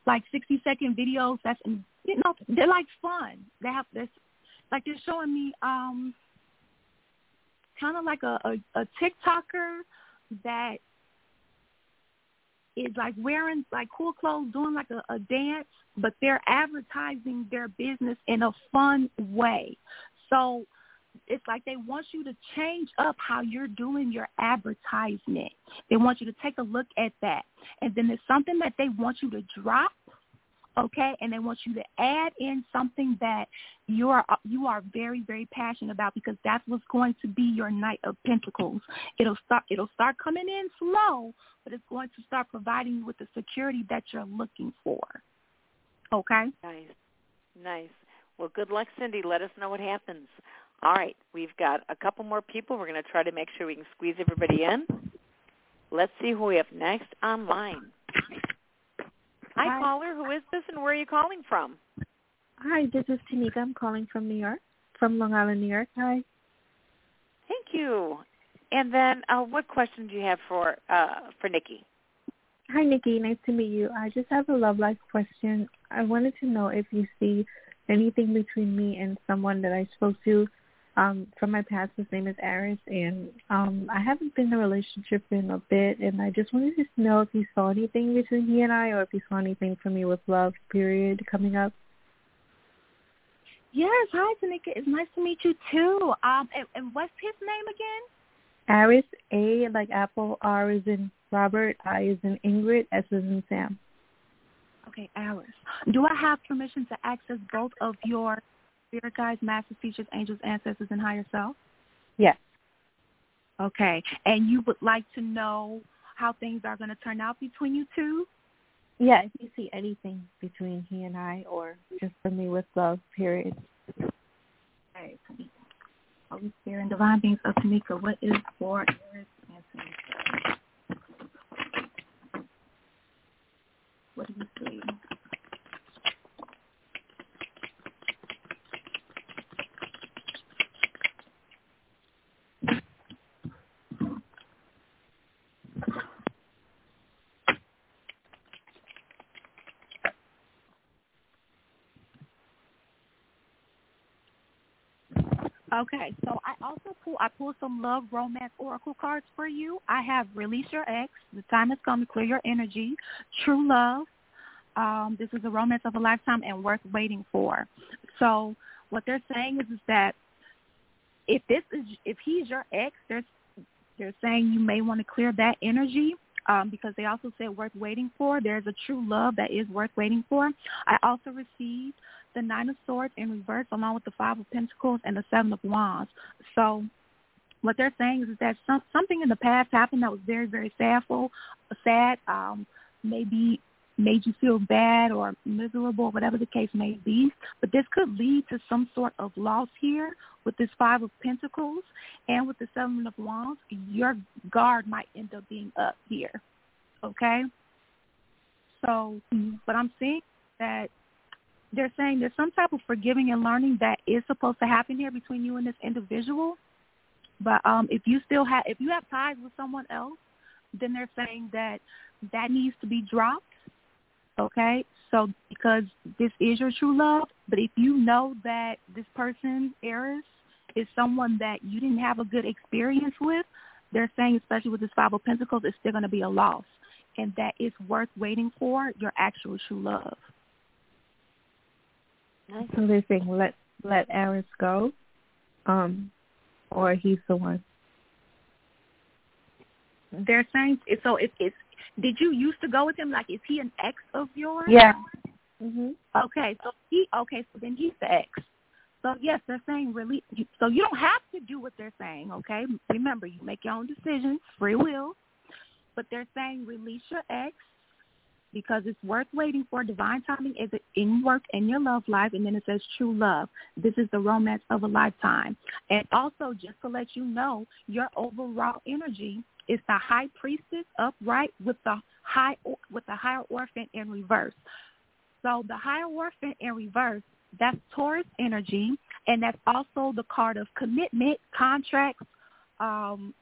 like sixty-second videos. That's, you know, they're, like, fun. They have this, like, they're showing me um, kind of like a, a, a TikToker that is like wearing like cool clothes, doing like a, a dance, but they're advertising their business in a fun way. So it's like they want you to change up how you're doing your advertisement. They want you to take a look at that. And then there's something that they want you to drop, okay, and they want you to add in something that you are you are very, very passionate about, because that's what's going to be your Knight of Pentacles. It'll start it'll start coming in slow, but it's going to start providing you with the security that you're looking for. Okay? Nice. Nice. Well, good luck, Cindy. Let us know what happens. All right, we've got a couple more people. We're going to try to make sure we can squeeze everybody in. Let's see who we have next online. Hi, Hi, caller. Who is this, and where are you calling from? Hi, this is Tanika. I'm calling from New York, from Long Island, New York. Hi. Thank you. And then uh, what question do you have for uh, for Nikki? Hi, Nikki. Nice to meet you. I just have a love life question. I wanted to know if you see anything between me and someone that I spoke to um, from my past. His name is Aris, and um, I haven't been in a relationship in a bit, and I just wanted to know if you saw anything between he and I, or if you saw anything from me with love, period, coming up. Yes, hi, Tanika. It's nice to meet you, too. Um, and, and what's his name again? Aris, A like Apple, R as in Robert, I as in Ingrid, S as in Sam. Okay, Aris. Do I have permission to access both of your spirit guides, master teachers, angels, ancestors, and higher self? Yes. Okay, and you would like to know how things are going to turn out between you two? Yeah, if you see anything between he and I, or just for me with love, period. All right, Tanika. Holy Spirit and divine beings of Tanika, what is for Aris and Tanika? What do you see? Okay, so I also pull, I pull some love romance oracle cards for you. I have Release Your Ex, The Time Has Come to Clear Your Energy, True Love, um, This Is a Romance of a Lifetime, and Worth Waiting For. So what they're saying is, is that if this is, if he's your ex, they're, they're saying you may want to clear that energy. Um, because they also said worth waiting for. There's a true love that is worth waiting for. I also received the Nine of Swords in reverse, along with the Five of Pentacles and the Seven of Wands. So what they're saying is that some, something in the past happened that was very, very sadful, sad, um, maybe made you feel bad or miserable, whatever the case may be. But this could lead to some sort of loss here with this Five of Pentacles and with the Seven of Wands. Your guard might end up being up here, okay? So, but I'm seeing that they're saying there's some type of forgiving and learning that is supposed to happen here between you and this individual. But um, if you still have, if you have ties with someone else, then they're saying that that needs to be dropped. Okay, so because this is your true love, but if you know that this person, Aris, is someone that you didn't have a good experience with, they're saying, especially with this Five of Pentacles, it's still going to be a loss, and that it's worth waiting for your actual true love. Nice. So they're saying let, let Aris go, um, or he's the one. They're saying, so it, it's, did you used to go with him? Like, is he an ex of yours? Yeah. Mm-hmm. Okay, so he, okay, so then he's the ex. So, yes, they're saying really, so you don't have to do what they're saying, okay? Remember, you make your own decisions, free will. But they're saying release your ex because it's worth waiting for. Divine timing is in work in your love life. And then it says true love. This is the romance of a lifetime. And also, just to let you know, your overall energy is the High Priestess upright with the high with the Higher Orphan in reverse. So the Higher Orphan in reverse, that's Taurus energy, and that's also the card of commitment, contracts, um,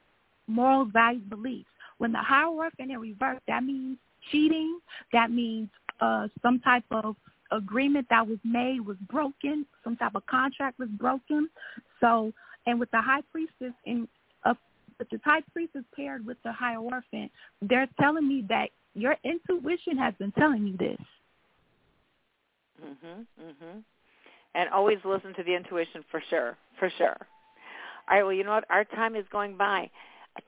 moral values, beliefs. When the Higher Orphan in reverse, that means cheating. That means uh, some type of agreement that was made was broken. Some type of contract was broken. So, and with the High Priestess in But the High Priestess paired with the High Orphan, they're telling me that your intuition has been telling you this. Mhm, mhm. And always listen to the intuition for sure, for sure. All right, well, you know what? Our time is going by.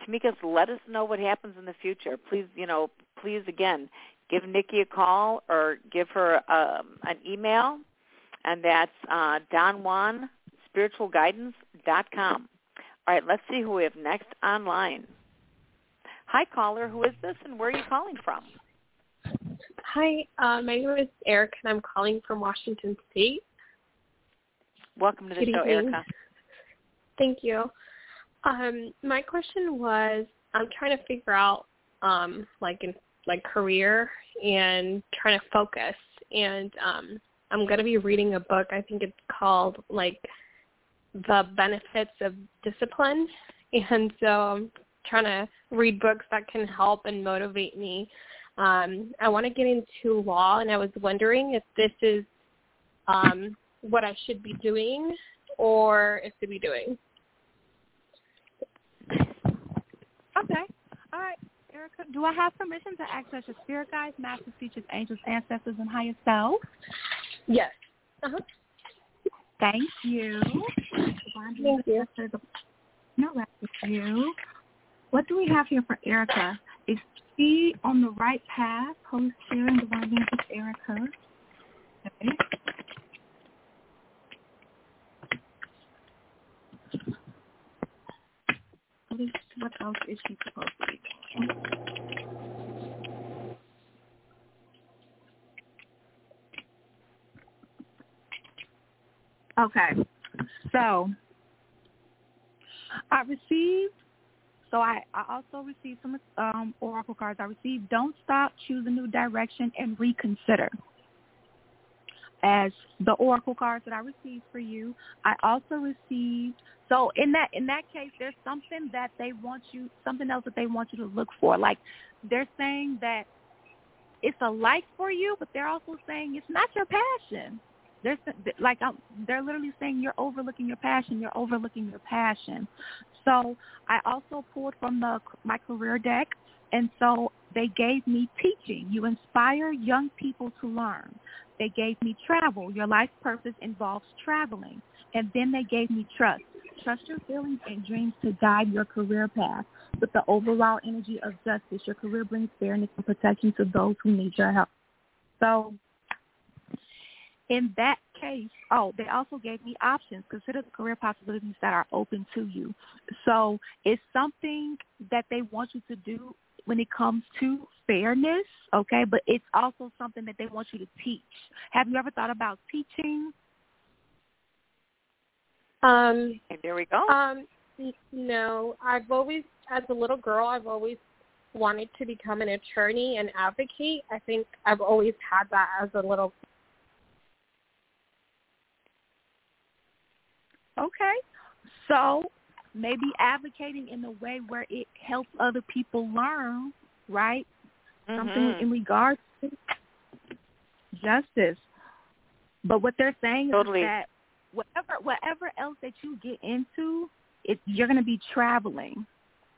Tamika, let us know what happens in the future. Please, you know, please, again, give Nikki a call or give her um, an email, and that's uh, Don Juan Spiritual Guidance dot com. All right, let's see who we have next online. Hi, caller. Who is this, and where are you calling from? Hi, uh, my name is Eric, and I'm calling from Washington State. Welcome to the Good show, evening. Erica. Thank you. Um, my question was, I'm trying to figure out, um, like, in, like career and trying to focus. And um, I'm going to be reading a book. I think it's called, like, The Benefits of Discipline. And so I'm trying to read books that can help and motivate me. Um, I want to get into law, and I was wondering if this is um, what I should be doing or if to be doing. Okay. All right, Erica. Do I have permission to access your spirit guides, masters, teachers, angels, ancestors, and higher self? Yes. Uh-huh. Thank you. Thank you. No, thank you. What do we have here for Erica? Is she on the right path? Holy Spirit and divine beings with Erica. Okay. What, is, what else is she supposed to be doing? Okay. So I received, so I, I also received some um, oracle cards. I received, don't stop, choose a new direction, and reconsider. As the oracle cards that I received for you, I also received. So in that in that case, there's something that they want you, something else that they want you to look for. Like they're saying that it's a life for you, but they're also saying it's not your passion. They're like I'm, they're literally saying you're overlooking your passion. You're overlooking your passion. So I also pulled from the my career deck. And so they gave me teaching. You inspire young people to learn. They gave me travel. Your life purpose involves traveling. And then they gave me trust. Trust your feelings and dreams to guide your career path. With the overall energy of justice, your career brings fairness and protection to those who need your help. So in that case, oh, they also gave me options. Consider the career possibilities that are open to you. So it's something that they want you to do when it comes to fairness, okay, but it's also something that they want you to teach. Have you ever thought about teaching? Um, and there we go. Um, no, I've always, as a little girl, I've always wanted to become an attorney and advocate. I think I've always had that as a little. Okay, so maybe advocating in a way where it helps other people learn, right? Mm-hmm. Something in regards to justice. But what they're saying totally. is that whatever whatever else that you get into, it, you're going to be traveling,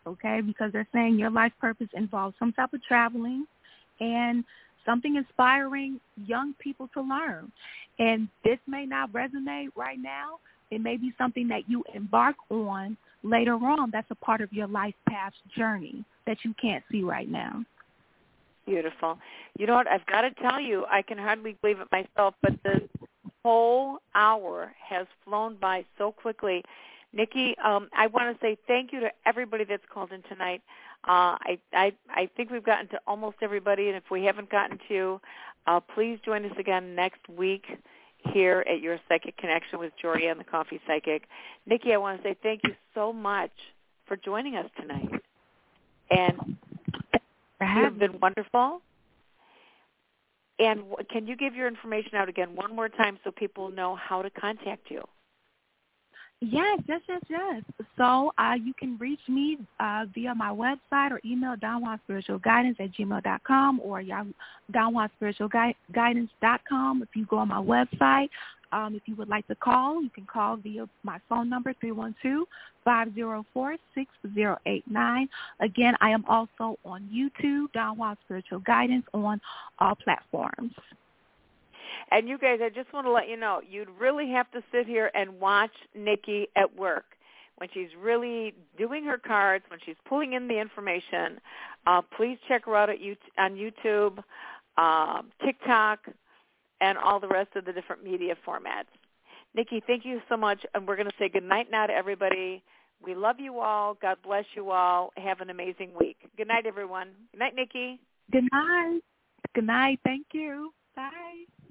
okay? Because they're saying your life purpose involves some type of traveling and something inspiring young people to learn. And this may not resonate right now. It may be something that you embark on later on that's a part of your life path's journey that you can't see right now. Beautiful. You know what? I've got to tell you, I can hardly believe it myself, but this whole hour has flown by so quickly. Nikki, um, I want to say thank you to everybody that's called in tonight. Uh, I, I, I think we've gotten to almost everybody, and if we haven't gotten to you, uh, please join us again next week here at Your Psychic Connection with Jorianne, the Coffee Psychic. Nikki, I want to say thank you so much for joining us tonight. And you've been wonderful. And can you give your information out again one more time so people know how to contact you? Yes, yes, yes, yes. So uh, you can reach me uh, via my website or email Don Juan Spiritual Guidance at gmail dot com or Don Juan Spiritual Guidance dot com. If you go on my website, um, if you would like to call, you can call via my phone number, three one two, five zero four, six zero eight nine. Again, I am also on YouTube, Don Juan Spiritual Guidance, on all platforms. And you guys, I just want to let you know, you'd really have to sit here and watch Nikki at work when she's really doing her cards, when she's pulling in the information. Uh, please check her out at you, on YouTube, uh, TikTok, and all the rest of the different media formats. Nikki, thank you so much, and we're going to say goodnight now to everybody. We love you all. God bless you all. Have an amazing week. Good night, everyone. Good night, Nikki. Good night. Good night. Thank you. Bye.